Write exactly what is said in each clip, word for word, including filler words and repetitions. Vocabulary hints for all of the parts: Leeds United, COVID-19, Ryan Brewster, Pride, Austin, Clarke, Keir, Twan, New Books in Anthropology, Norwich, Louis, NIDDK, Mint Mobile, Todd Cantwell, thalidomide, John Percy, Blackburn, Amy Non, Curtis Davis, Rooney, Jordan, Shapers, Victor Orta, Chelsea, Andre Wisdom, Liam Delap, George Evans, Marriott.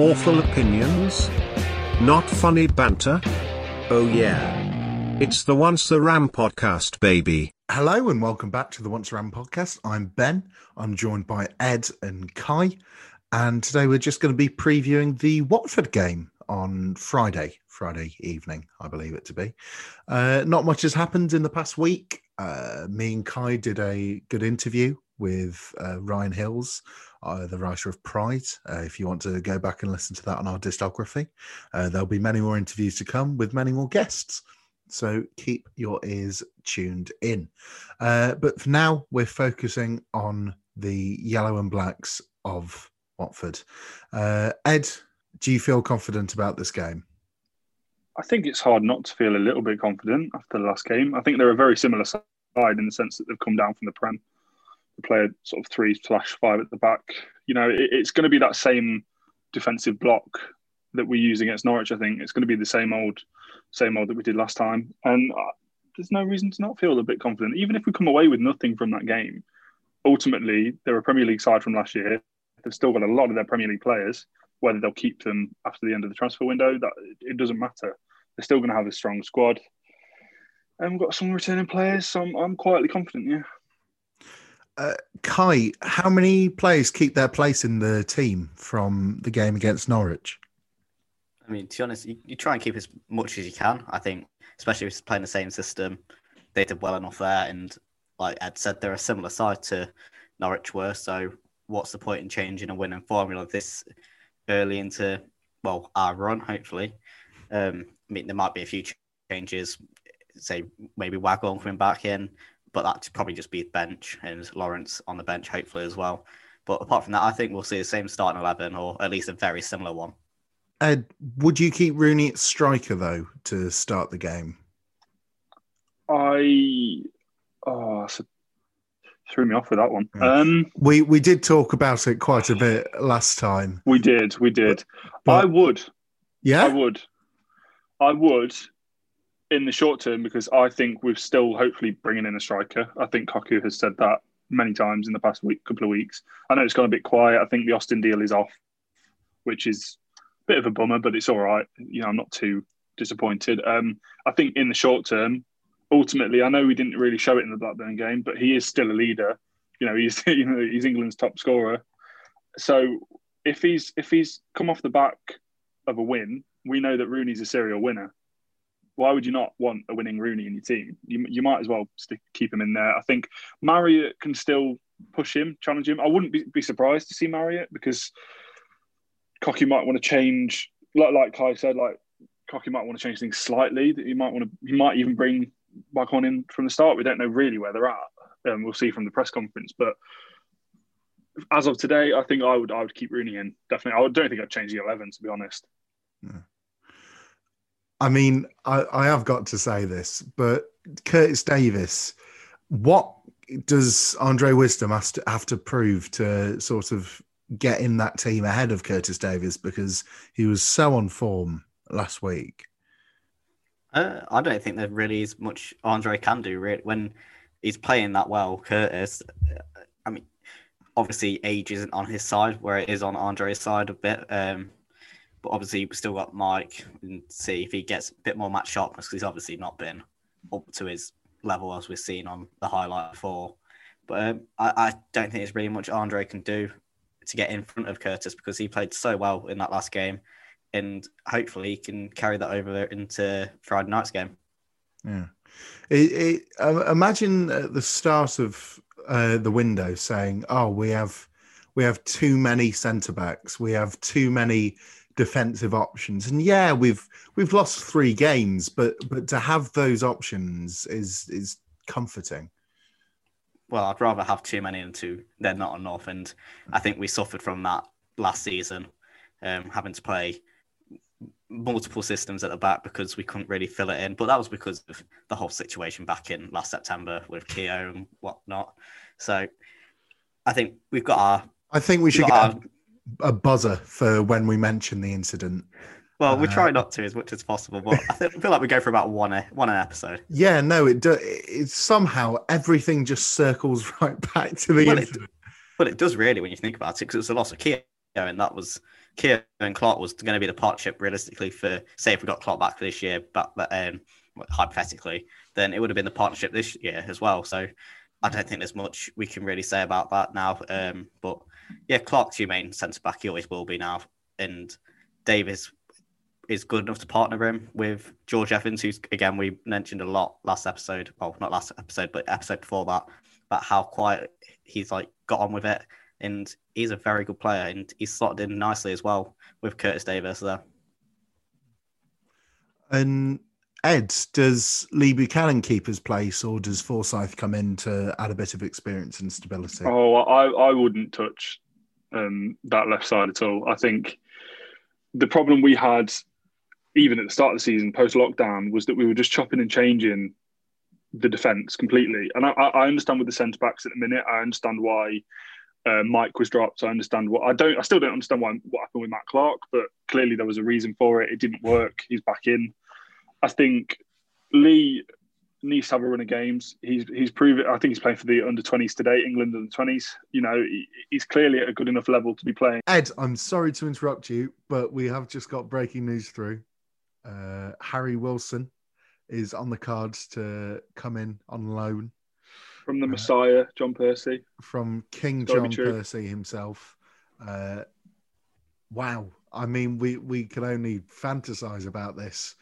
Awful opinions? Not funny banter? Oh yeah. It's the Once a Ram podcast, baby. Hello and welcome back to the Once a Ram podcast. I'm Ben. I'm joined by Ed and Kai. And today we're just going to be previewing the Watford game on Friday, Friday evening, I believe it to be. Uh, not much has happened in the past week. Uh, me and Kai did a good interview with uh, Ryan Hills, uh, the writer of Pride. Uh, if you want to go back and listen to that on our discography, uh, there'll be many more interviews to come with many more guests. So keep your ears tuned in. Uh, but for now, we're focusing on the yellow and blacks of Watford. Uh, Ed, do you feel confident about this game? I think it's hard not to feel a little bit confident after the last game. I think they're a very similar side in the sense that they've come down from the Prem. They play a sort of three slash five at the back. You know, it, it's going to be that same defensive block that we use against Norwich, I think. It's going to be the same old, same old that we did last time. And uh, there's no reason to not feel a bit confident. Even if we come away with nothing from that game, ultimately, they're a Premier League side from last year. They've still got a lot of their Premier League players. Whether they'll keep them after the end of the transfer window, that it doesn't matter. They're still going to have a strong squad. And we've got some returning players, so I'm, I'm quietly confident, yeah. Uh, Kai, how many players keep their place in the team from the game against Norwich? I mean, to be honest, you, you try and keep as much as you can, I think, especially if it's playing the same system. They did well enough there, and like Ed said, they're a similar side to Norwich were, so what's the point in changing a winning formula this early into, well, our run, hopefully. Um, I mean, there might be a few changes, say maybe Waggon coming back in, but that's probably just be bench and Lawrence on the bench, hopefully, as well. But apart from that, I think we'll see the same starting eleven, or at least a very similar one. Ed, would you keep Rooney at striker, though, to start the game? I... Oh, that's a... Threw me off with that one. Um, we we did talk about it quite a bit last time. We did, we did. But, I would. Yeah? I would. I would in the short term, because I think we're still hopefully bringing in a striker. I think Cocu has said that many times in the past week, couple of weeks. I know it's gone a bit quiet. I think the Austin deal is off, which is a bit of a bummer, but it's all right. You know, I'm not too disappointed. Um, I think in the short term, ultimately, I know we didn't really show it in the Blackburn game, but he is still a leader. You know, he's you know he's England's top scorer. So if he's if he's come off the back of a win, we know that Rooney's a serial winner. Why would you not want a winning Rooney in your team? You you might as well stick, keep him in there. I think Marriott can still push him, challenge him. I wouldn't be, be surprised to see Marriott, because Cocu might want to change. Like like Kai said, like Cocu might want to change things slightly. That he might want to. He might even bring back on in from the start. We don't know really where they're at. Um, we'll see from the press conference. But as of today, I think I would I would keep Rooney in. Definitely. I don't think I'd change the eleven, to be honest. Yeah. I mean, I, I have got to say this, but Curtis Davis, what does Andre Wisdom have to, have to prove to sort of get in that team ahead of Curtis Davis? Because he was so on form last week. Uh, I don't think there really is much Andre can do, really, when he's playing that well. Curtis, I mean, obviously age isn't on his side, where it is on Andre's side a bit. Um, but obviously we've still got Mike, and see if he gets a bit more match sharpness, because he's obviously not been up to his level as we've seen on the highlight before. But um, I, I don't think there's really much Andre can do to get in front of Curtis, because he played so well in that last game. And hopefully he can carry that over into Friday night's game. Yeah, it, it, imagine at the start of uh, the window saying, "Oh, we have we have too many centre backs, we have too many defensive options." And yeah, we've we've lost three games, but but to have those options is is comforting. Well, I'd rather have too many than two. They're not enough, and I think we suffered from that last season, um, having to play multiple systems at the back because we couldn't really fill it in. But that was because of the whole situation back in last September with Keo and whatnot. So I think we've got our... I think we should get our, a buzzer for when we mention the incident. Well, we uh, try not to as much as possible, but I, think, I feel like we go for about one, one an episode. Yeah, no, it do, it's somehow everything just circles right back to the well, incident. It, well, it does really when you think about it, because it was the loss of Keo going. That was Keir and Clarke was going to be the partnership realistically for, say, if we got Clarke back for this year, but, but um, hypothetically, then it would have been the partnership this year as well. So I don't think there's much we can really say about that now. Um, but yeah, Clarke's your main centre back. He always will be now. And Davis is good enough to partner him with George Evans, who's, again, we mentioned a lot last episode. Well, not last episode, but episode before that, about how quiet he's like got on with it. And he's a very good player, and he's slotted in nicely as well with Curtis Davis there. And Ed, does Lee Buchanan keep his place, or does Forsyth come in to add a bit of experience and stability? Oh, I, I wouldn't touch um, that left side at all. I think the problem we had, even at the start of the season, post-lockdown, was that we were just chopping and changing the defence completely. And I, I understand with the centre-backs at the minute, I understand why uh, Mike was dropped. I understand what I don't. I still don't understand why, what happened with Matt Clarke, but clearly there was a reason for it. It didn't work. He's back in. I think Lee needs to have a run of games. He's he's proven. I think he's playing for the under twenties today, England under twenties. You know, he, he's clearly at a good enough level to be playing. Ed, I'm sorry to interrupt you, but we have just got breaking news through. Uh, Harry Wilson is on the cards to come in on loan. From the Messiah, uh, John Percy. From King John Percy himself. Uh, wow. I mean, we, we can only fantasize about this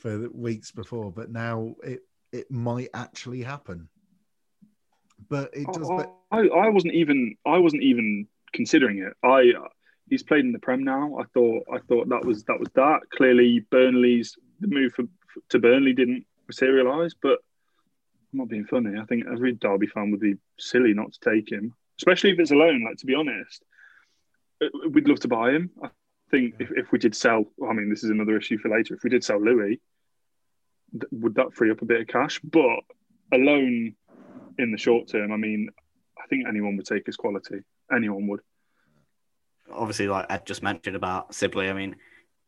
for the weeks before, but now it, it might actually happen. But it does. I, I, I wasn't even I wasn't even considering it. I he's played in the Prem now. I thought I thought that was that was that. Clearly, Burnley's the move for, to Burnley didn't materialise. But I'm not being funny. I think every Derby fan would be silly not to take him, especially if it's a loan. Like, to be honest, we'd love to buy him. I think if, if we did sell, I mean, this is another issue for later. If we did sell Louis, th- would that free up a bit of cash? But a loan in the short term, I mean, I think anyone would take his quality. Anyone would. Obviously, like I just mentioned about Sibley, I mean,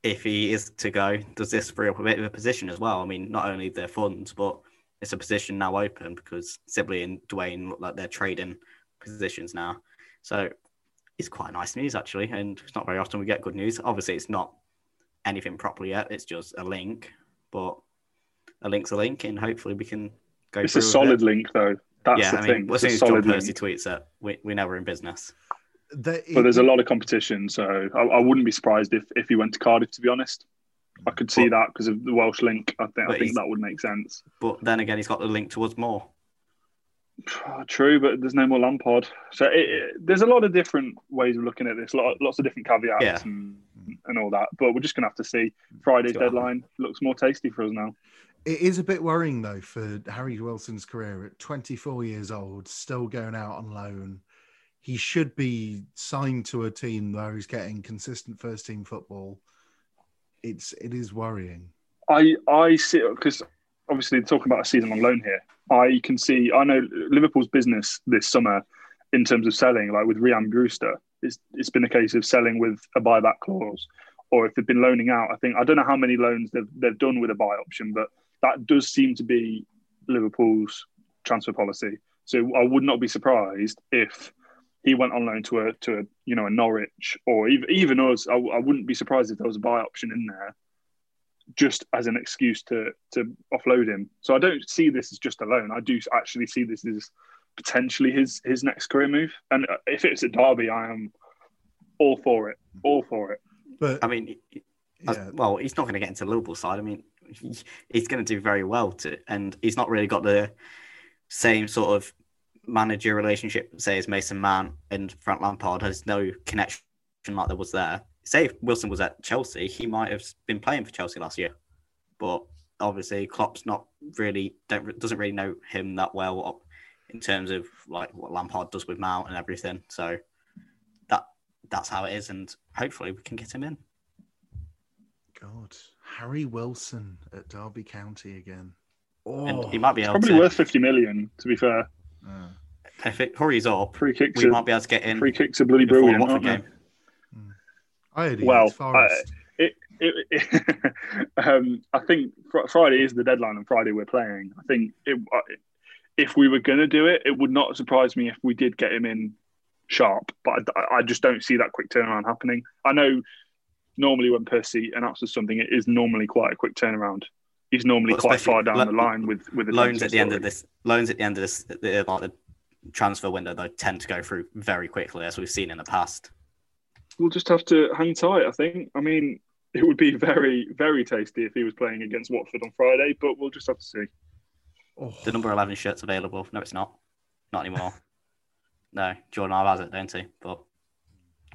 if he is to go, does this free up a bit of a position as well? I mean, not only their funds, but it's a position now open because Sibley and Dwayne look like they're trading positions now. So it's quite nice news, actually, and it's not very often we get good news. Obviously, it's not anything properly yet. It's just a link, but a link's a link, and hopefully we can go through it. It's a solid link, though. That's yeah, the I mean, thing. As soon as John Percy tweets it, we, we know we're in business. There is... But there's a lot of competition, so I, I wouldn't be surprised if, if he went to Cardiff, to be honest. I could see but, that because of the Welsh link. I think I think that would make sense. But then again, he's got the link towards more. True, but there's no more Lampard. So it, it, there's a lot of different ways of looking at this, lot, lots of different caveats yeah. and, and all that. But we're just going to have to see. Friday's deadline looks more tasty for us now. It is a bit worrying, though, for Harry Wilson's career at twenty-four years old, still going out on loan. He should be signed to a team where he's getting consistent first-team football. It's it is worrying. I I see, because obviously talking about a season on loan here, I can see. I know Liverpool's business this summer, in terms of selling, like with Ryan Brewster, it's it's been a case of selling with a buyback clause, or if they've been loaning out. I think I don't know how many loans they've they've done with a buy option, but that does seem to be Liverpool's transfer policy. So I would not be surprised if he went on loan to a to a you know a Norwich or even even us. I, I wouldn't be surprised if there was a buy option in there, just as an excuse to to offload him. So I don't see this as just a loan. I do actually see this as potentially his his next career move. And if it's at Derby, I am all for it, all for it. But I mean, yeah. as, well, he's not going to get into Liverpool side. I mean, he, he's going to do very well to, and he's not really got the same sort of manager relationship, say, as Mason Mount and Frank Lampard. Has no connection like there was there. Say if Wilson was at Chelsea, he might have been playing for Chelsea last year, but obviously Klopp's not really don't, doesn't really know him that well in terms of like what Lampard does with Mount and everything. So that that's how it is, and hopefully we can get him in. God, Harry Wilson at Derby County again. Oh, and he might be able it's probably to, worth fifty million. To be fair. Uh, if it hurries up, free kicks we are, might be able to get in. Free kicks are bloody brilliant, aren't they? I well, I, it, it, it, um, I think fr- Friday is the deadline, and Friday we're playing. I think it, if we were going to do it, it would not surprise me if we did get him in sharp, but I, I just don't see that quick turnaround happening. I know normally when Percy announces something, it is normally quite a quick turnaround. He's normally well, quite far down lo- the line with with the loans at the story. end of this. Loans at the end of this, the, like the transfer window, though, tend to go through very quickly, as we've seen in the past. We'll just have to hang tight, I think. I mean, it would be very, very tasty if he was playing against Watford on Friday, but we'll just have to see. Oh. The number eleven shirt's available. No, it's not. Not anymore. No, Jordan Ive has it, don't he? But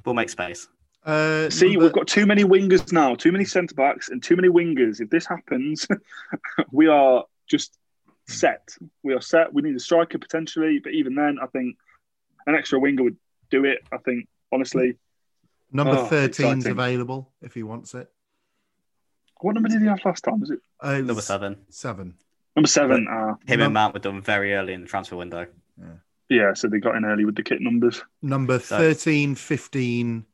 we'll make space. Uh, see, number... we've got too many wingers now, too many centre-backs and too many wingers. If this happens, we are just set. We are set. We need a striker potentially, but even then, I think an extra winger would do it, I think, honestly. Number oh, thirteen's available if he wants it. What number did he have last time? Was it uh, number seven? Seven. Number seven. Uh, Him and Mount were done very early in the transfer window. Yeah. yeah, so they got in early with the kit numbers. Number so. thirteen, fifteen,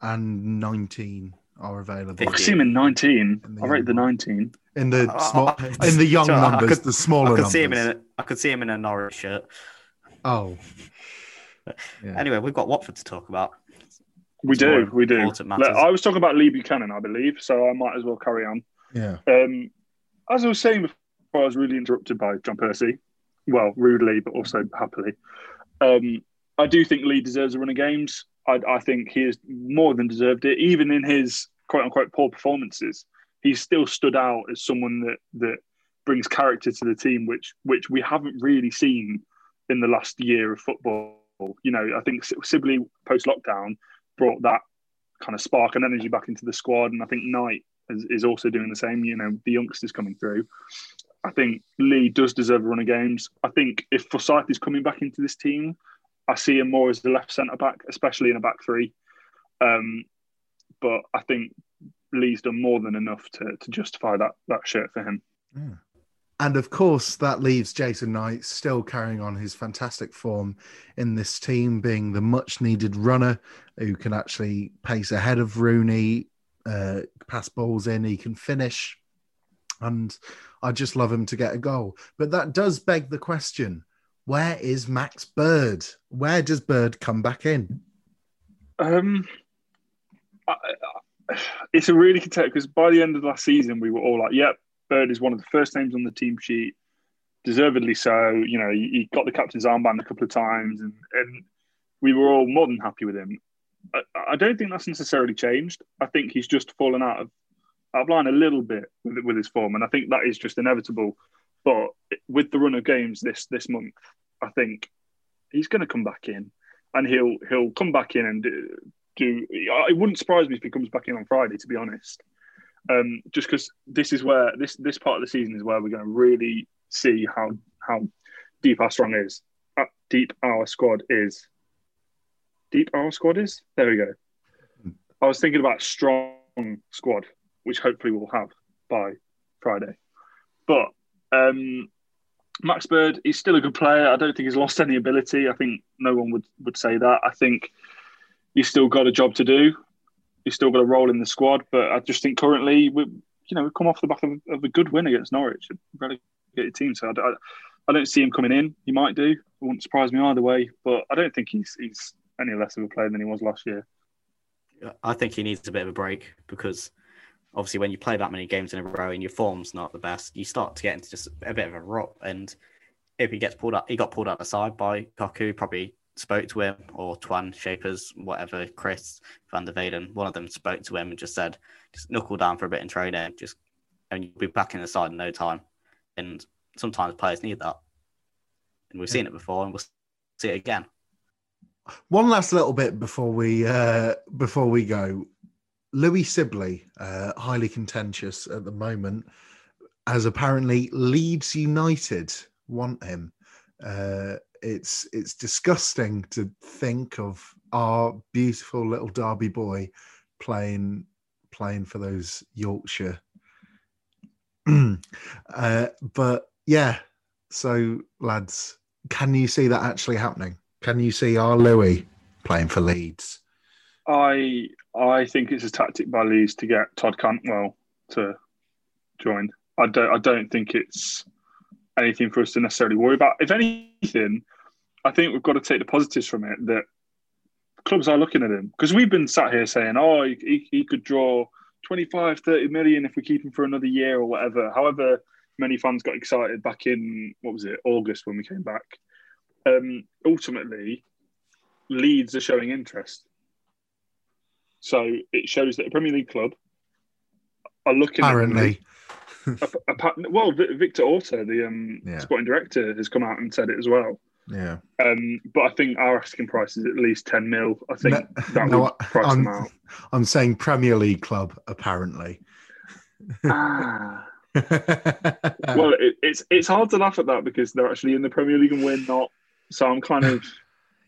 and nineteen are available. fifteen. I see him in nineteen. In I rate the nineteen in the small, oh, in the young so numbers, could, the smaller I could numbers. See him in a, I could see him in a Norwich shirt. Oh. Yeah. Anyway, we've got Watford to talk about. We do, we do. Look, I was talking about Lee Buchanan, I believe, so I might as well carry on. Yeah. Um, as I was saying before, I was really interrupted by John Percy. Well, rudely, but also happily. Um, I do think Lee deserves a run of games. I, I think he has more than deserved it. Even in his quote-unquote poor performances, he still stood out as someone that that brings character to the team, which which we haven't really seen in the last year of football. You know, I think Sibley post-lockdown brought that kind of spark and energy back into the squad. And I think Knight is, is also doing the same, you know, the youngsters coming through. I think Lee does deserve a run of games. I think if Forsyth is coming back into this team, I see him more as the left centre-back, especially in a back three. Um, but I think Lee's done more than enough to, to justify that, that shirt for him. Yeah. And of course, that leaves Jason Knight still carrying on his fantastic form in this team, being the much-needed runner who can actually pace ahead of Rooney, uh, pass balls in, he can finish. And I just love him to get a goal. But that does beg the question, where is Max Bird? Where does Bird come back in? Um, I, I, it's a really contentious, because by the end of last season, we were all like, yep, Bird is one of the first names on the team sheet, deservedly so. You know, he, he got the captain's armband a couple of times, and, and we were all more than happy with him. I, I don't think that's necessarily changed. I think he's just fallen out of, out of line a little bit with, with his form, and I think that is just inevitable. But with the run of games this this month, I think he's going to come back in, and he'll he'll come back in and do, do. It wouldn't surprise me if he comes back in on Friday, to be honest. Um, just because this is where this this part of the season is where we're going to really see how how deep our strong is, how deep our squad is, deep our squad is. There we go. I was thinking about strong squad, which hopefully we'll have by Friday. But um, Max Bird, he's still a good player. I don't think he's lost any ability. I think no one would would say that. I think he's still got a job to do. He's still got a role in the squad, but I just think currently we, you know, we come off the back of, of a good win against Norwich, a relegated team. So I, I, I don't see him coming in. He might do. It wouldn't surprise me either way. But I don't think he's he's any less of a player than he was last year. I think he needs a bit of a break, because obviously when you play that many games in a row and your form's not the best, you start to get into just a bit of a rut. And if he gets pulled up, he got pulled out the side by Cocu, probably. Spoke to him, or Twan, Shapers, whatever, Chris, Van der Vaden, one of them spoke to him and just said, just knuckle down for a bit in training, just, and you'll be back in the side in no time. And sometimes players need that. And we've yeah. seen it before, and we'll see it again. One last little bit before we uh, before we go. Louis Sibley, uh, highly contentious at the moment, as apparently Leeds United want him. Uh, It's it's disgusting to think of our beautiful little Derby boy playing playing for those Yorkshire. uh, but yeah, so lads, can you see that actually happening? Can you see our Louis playing for Leeds? I I think it's a tactic by Leeds to get Todd Cantwell to join. I don't I don't think it's anything for us to necessarily worry about. If anything, I think we've got to take the positives from it, that clubs are looking at him. Because we've been sat here saying, oh, he, he could draw twenty-five, thirty million if we keep him for another year or whatever. However many fans got excited back in, what was it, August when we came back. Um, ultimately, Leeds are showing interest. So it shows that a Premier League club are looking Apparently. at... Apparently. Appa- well, Victor Orta, the um, yeah. sporting director, has come out and said it as well. Yeah. Um, but I think our asking price is at least ten mil. I think no, that no, would price I'm, them out. I'm saying Premier League club, apparently. Ah. Well, it, it's it's hard to laugh at that because they're actually in the Premier League and we're not. So I'm kind of...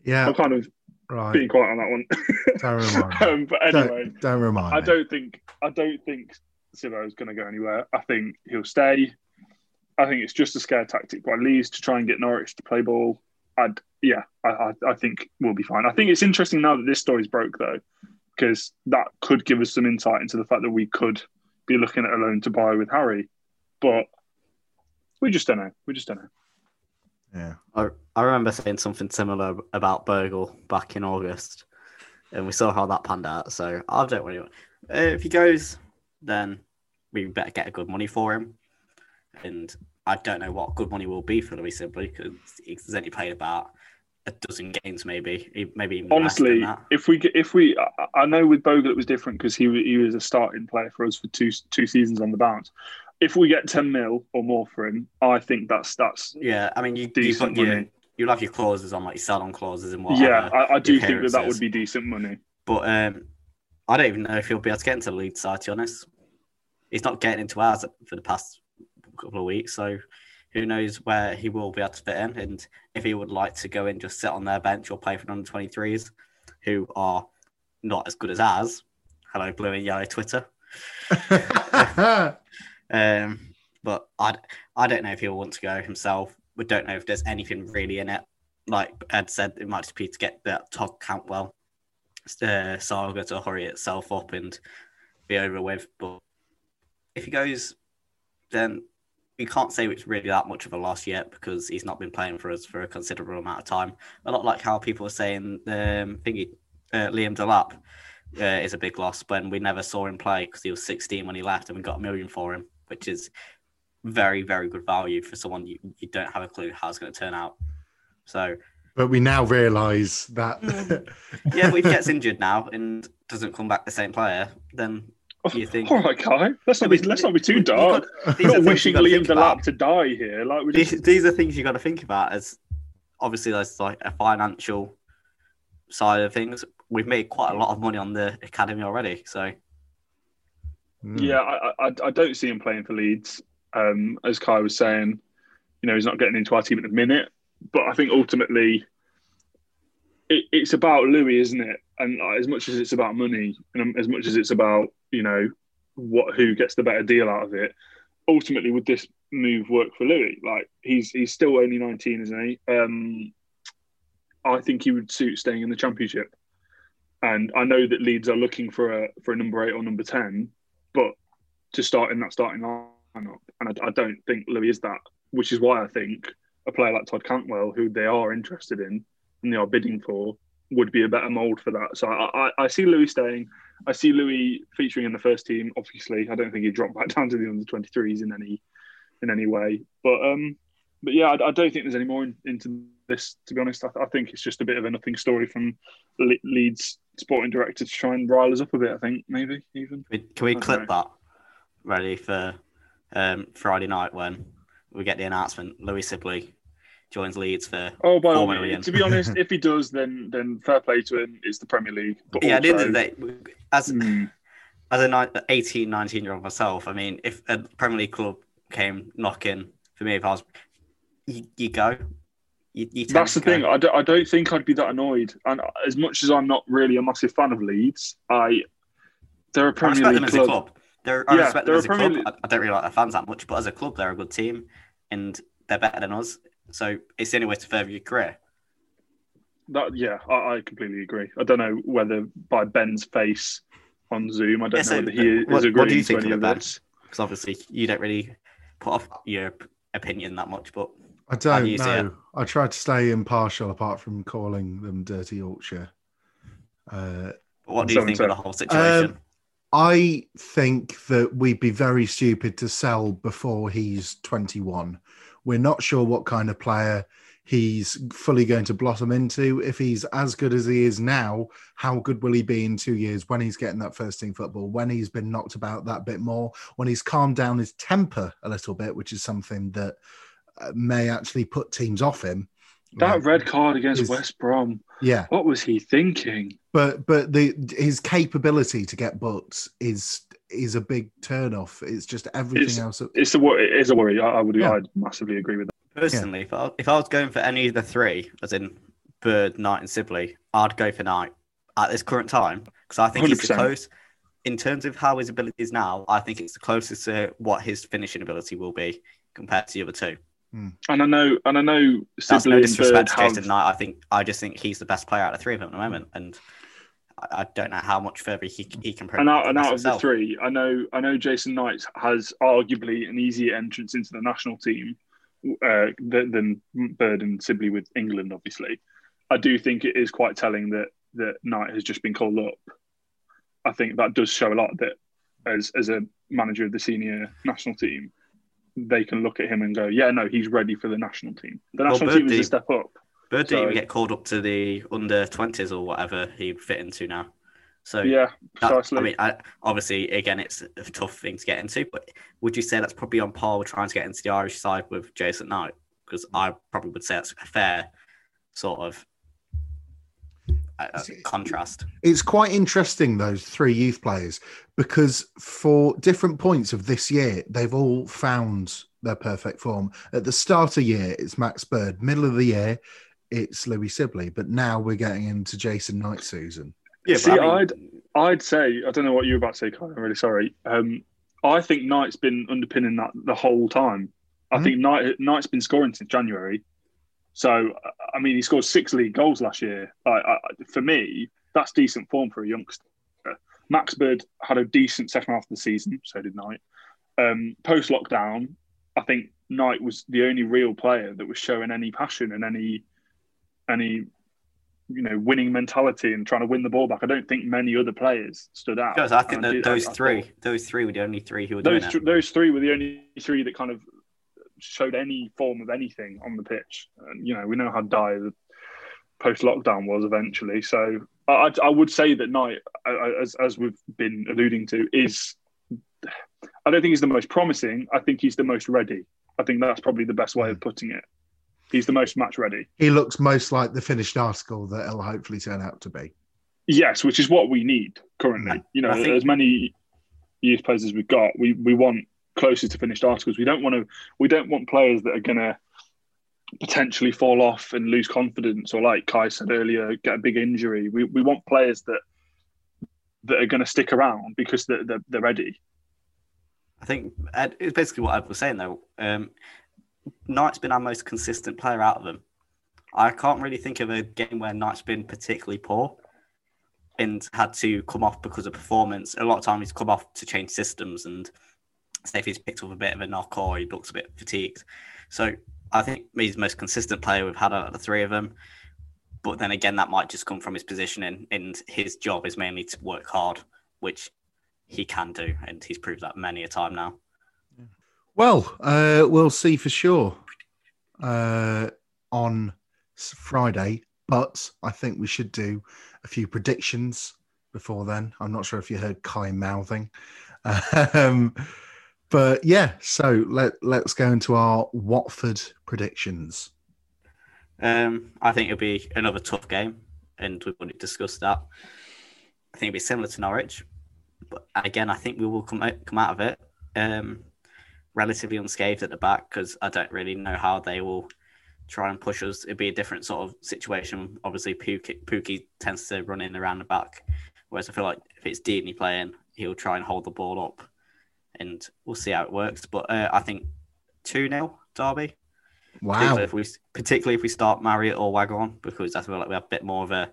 yeah. I'm kind of... Right. Being quiet on that one. Don't remind me. um, but anyway, don't, don't remind I me. don't think I don't think Silvo's going to go anywhere. I think he'll stay. I think it's just a scare tactic by Leeds to try and get Norwich to play ball. I'd yeah, I, I I think we'll be fine. I think it's interesting now that this story's broke though, because that could give us some insight into the fact that we could be looking at a loan to buy with Harry, but we just don't know. We just don't know. Yeah, I, I remember saying something similar about Bogle back in August, and we saw how that panned out. So I don't really want to. If he goes, then we better get a good money for him. And I don't know what good money will be for Louis Sibley because he's only played about a dozen games, maybe. Maybe even honestly, less than that. if we if we, I know with Bogle it was different because he he was a starting player for us for two two seasons on the bounce. If we get ten mil or more for him, I think that's that's yeah. I mean, you decent you, money. You'll have your clauses on, like your sell-on clauses and whatever. Yeah, I, I do think that that would be decent money. But um, I don't even know if he'll be able to get into the Leeds side. To be honest, he's not getting into ours for the past couple of weeks. So who knows where he will be able to fit in, and if he would like to go in, just sit on their bench or play for under twenty-threes, who are not as good as ours. Hello, blue and yellow Twitter. Um, but I, I don't know if he'll want to go himself. We don't know if there's anything really in it. Like Ed said, it might just be to get that Todd Cantwell uh, saga to hurry itself up and be over with. But if he goes, then we can't say it's really that much of a loss yet because he's not been playing for us for a considerable amount of time. A lot like how people are saying um, thingy, uh, Liam Delap uh, is a big loss when we never saw him play because he was sixteen when he left and we got a million for him, which is very, very good value for someone you, you don't have a clue how it's going to turn out. So, but we now realise that... yeah, but if he gets injured now and doesn't come back the same player, then you think... All right, Kai, let's not be, let's not be too dark. We're not wishing Liam Delap to die here. Like we just... these, these are things you've got to think about. As obviously, there's like a financial side of things. We've made quite a lot of money on the academy already, so... Mm. Yeah, I, I I don't see him playing for Leeds. Um, as Kai was saying, you know, he's not getting into our team at the minute. But I think ultimately, it, it's about Louis, isn't it? And like, as much as it's about money, and as much as it's about, you know, what who gets the better deal out of it, ultimately would this move work for Louis? Like he's he's still only nineteen, isn't he? Um, I think he would suit staying in the Championship. And I know that Leeds are looking for a for a number eight or number ten. But to start in that starting lineup, and I, I don't think Louis is that, which is why I think a player like Todd Cantwell, who they are interested in and they are bidding for, would be a better mould for that. So I, I, I see Louis staying. I see Louis featuring in the first team. Obviously, I don't think he dropped back down to the under twenty-threes in any in any way. But um, but yeah, I, I don't think there's any more in, into this. To be honest, I, I think it's just a bit of a nothing story from Le- Leeds. Sporting director to try and rile us up a bit, I think, maybe, even. Can we clip know. that ready for um, Friday night when we get the announcement Louis Sibley joins Leeds for oh, by four million? To be honest, if he does, then then fair play to him. It's the Premier League. But yeah, also, at the end of the day, as, mm. as an eighteen, nineteen-year-old myself, I mean, if a Premier League club came knocking, for me, if I was... You, you go... You, you That's the go. thing. I don't, I don't think I'd be that annoyed. And as much as I'm not really a massive fan of Leeds, I they're a Premier League club. club. They're, I yeah, respect them as a club. Le- I don't really like their fans that much, but as a club, they're a good team and they're better than us. So it's the only way to further your career. That yeah, I, I completely agree. I don't know whether by Ben's face on Zoom, I don't yeah, so know whether he what, is agreeing what do you think to any of Ben? Because obviously you don't really put off your opinion that much, but. I don't know. It. I try to stay impartial apart from calling them dirty Yorkshire. Uh, what do you think of the whole situation? Um, I think that we'd be very stupid to sell before he's twenty-one. We're not sure what kind of player he's fully going to blossom into. If he's as good as he is now, how good will he be in two years when he's getting that first team football, when he's been knocked about that bit more, when he's calmed down his temper a little bit, which is something that may actually put teams off him. That like, red card against his, West Brom. Yeah. What was he thinking? But but the his capability to get booked is is a big turn-off. It's just everything it's, else. It's a, it is a worry. I, I would yeah. I'd massively agree with that. Personally, yeah. if, I, if I was going for any of the three, as in Bird, Knight and Sibley, I'd go for Knight at this current time because I think one hundred percent he's the close. In terms of how his ability is now, I think it's the closest to what his finishing ability will be compared to the other two. Mm. And I know, and I know Sibley and Bird have... Jason Knight, I think, I just think he's the best player out of the three of them at the moment, and I, I don't know how much further he, he can progress. And out, and out of the three, I know, I know Jason Knight has arguably an easier entrance into the national team. Uh, than Bird and Sibley with England, obviously. I do think it is quite telling that, that Knight has just been called up. I think that does show a lot that as as a manager of the senior national team, they can look at him and go, yeah, no, he's ready for the national team. The national well, team is a step up. Bird so, didn't even get called up to the under twenties or whatever he fit into now. So yeah, precisely. That, I mean, I, obviously, again, it's a tough thing to get into, but would you say that's probably on par with trying to get into the Irish side with Jason Knight? Because I probably would say that's a fair sort of uh, contrast. It's quite interesting, those three youth players, because for different points of this year, they've all found their perfect form. At the start of the year, it's Max Bird. Middle of the year, it's Louis Sibley. But now we're getting into Jason Knight, Susan. Yeah, see, I mean... I'd I'd say I don't know what you were about to say, Kyle. I'm really sorry. Um, I think Knight's been underpinning that the whole time. I mm-hmm. think Knight Knight's been scoring since January. So I mean, he scored six league goals last year. Like I, for me, that's decent form for a youngster. Max Bird had a decent second half of the season. So did Knight. Um, Post lockdown, I think Knight was the only real player that was showing any passion and any any. you know, winning mentality and trying to win the ball back. I don't think many other players stood out. Because I think that those three, those three were the only three who were doing it. Those three were the only three that kind of showed any form of anything on the pitch. And, you know, we know how dire the post-lockdown was eventually. So I, I would say that Knight, as as we've been alluding to, is... I don't think he's the most promising. I think he's the most ready. I think that's probably the best way of putting it. He's the most match ready. He looks most like the finished article that it'll hopefully turn out to be. Yes, which is what we need currently. You know, think... as many youth players as we've got, we, we want closer to finished articles. We don't want to. We don't want players that are going to potentially fall off and lose confidence, or like Kai said earlier, get a big injury. We we want players that that are going to stick around because they're, they're they're ready. I think it's basically what Ed was saying though. Um, Knight's been our most consistent player out of them. I can't really think of a game where Knight's been particularly poor and had to come off because of performance. A lot of times he's come off to change systems and say if he's picked up a bit of a knock or he looks a bit fatigued. So I think he's the most consistent player we've had out of the three of them. But then again, that might just come from his positioning, and his job is mainly to work hard, which he can do, and he's proved that many a time now. Well, uh, we'll see for sure uh, on Friday, but I think we should do a few predictions before then. I'm not sure if you heard Kai mouthing. Um, but yeah, so let, let's go into our Watford predictions. Um, I think it'll be another tough game, and we've already discussed that. I think it'll be similar to Norwich, but again, I think we will come out, come out of it. Um, relatively unscathed at the back, because I don't really know how they will try and push us. It'd be a different sort of situation. Obviously, Pookie, Pookie tends to run in around the back, whereas I feel like if it's Deedney playing, he'll try and hold the ball up, and we'll see how it works. But uh, I think two nil Derby. Wow. Particularly if, we, particularly if we start Marriott or Wagon, because I feel like we have a bit more of a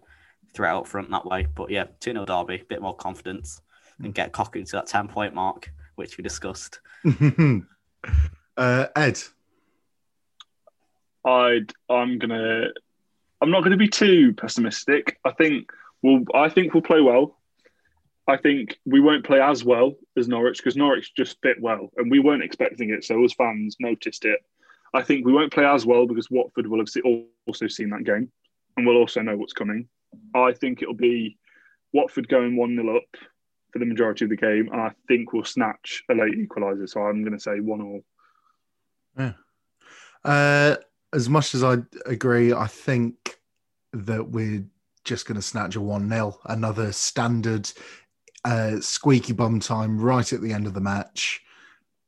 threat up front that way. But yeah, two nil Derby, a bit more confidence, and get Cocu to that ten-point mark, which we discussed. uh, Ed, I'd I'm gonna I'm not gonna be too pessimistic. I think Well, I think we'll play well. I think we won't play as well as Norwich because Norwich just fit well and we weren't expecting it, so us fans noticed it. I think we won't play as well because Watford will have see, also seen that game and we'll also know what's coming. I think it'll be Watford going one nil up for the majority of the game, and I think we'll snatch a late equaliser, so I'm going to say one all. Yeah. Uh, as much as I agree, I think that we're just going to snatch a one nil, another standard uh, squeaky bum time right at the end of the match.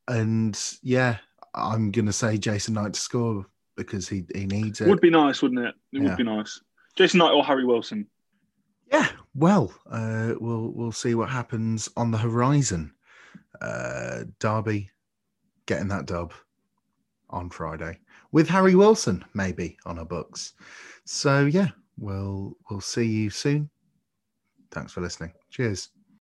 And yeah, I'm going to say Jason Knight to score because he, he needs it. Would be nice, wouldn't it? It yeah. would be nice. Jason Knight or Harry Wilson? Yeah, well, uh, we'll we'll see what happens on the horizon. Uh, Derby getting that dub on Friday with Harry Wilson maybe on our books. So yeah, we'll we'll see you soon. Thanks for listening. Cheers.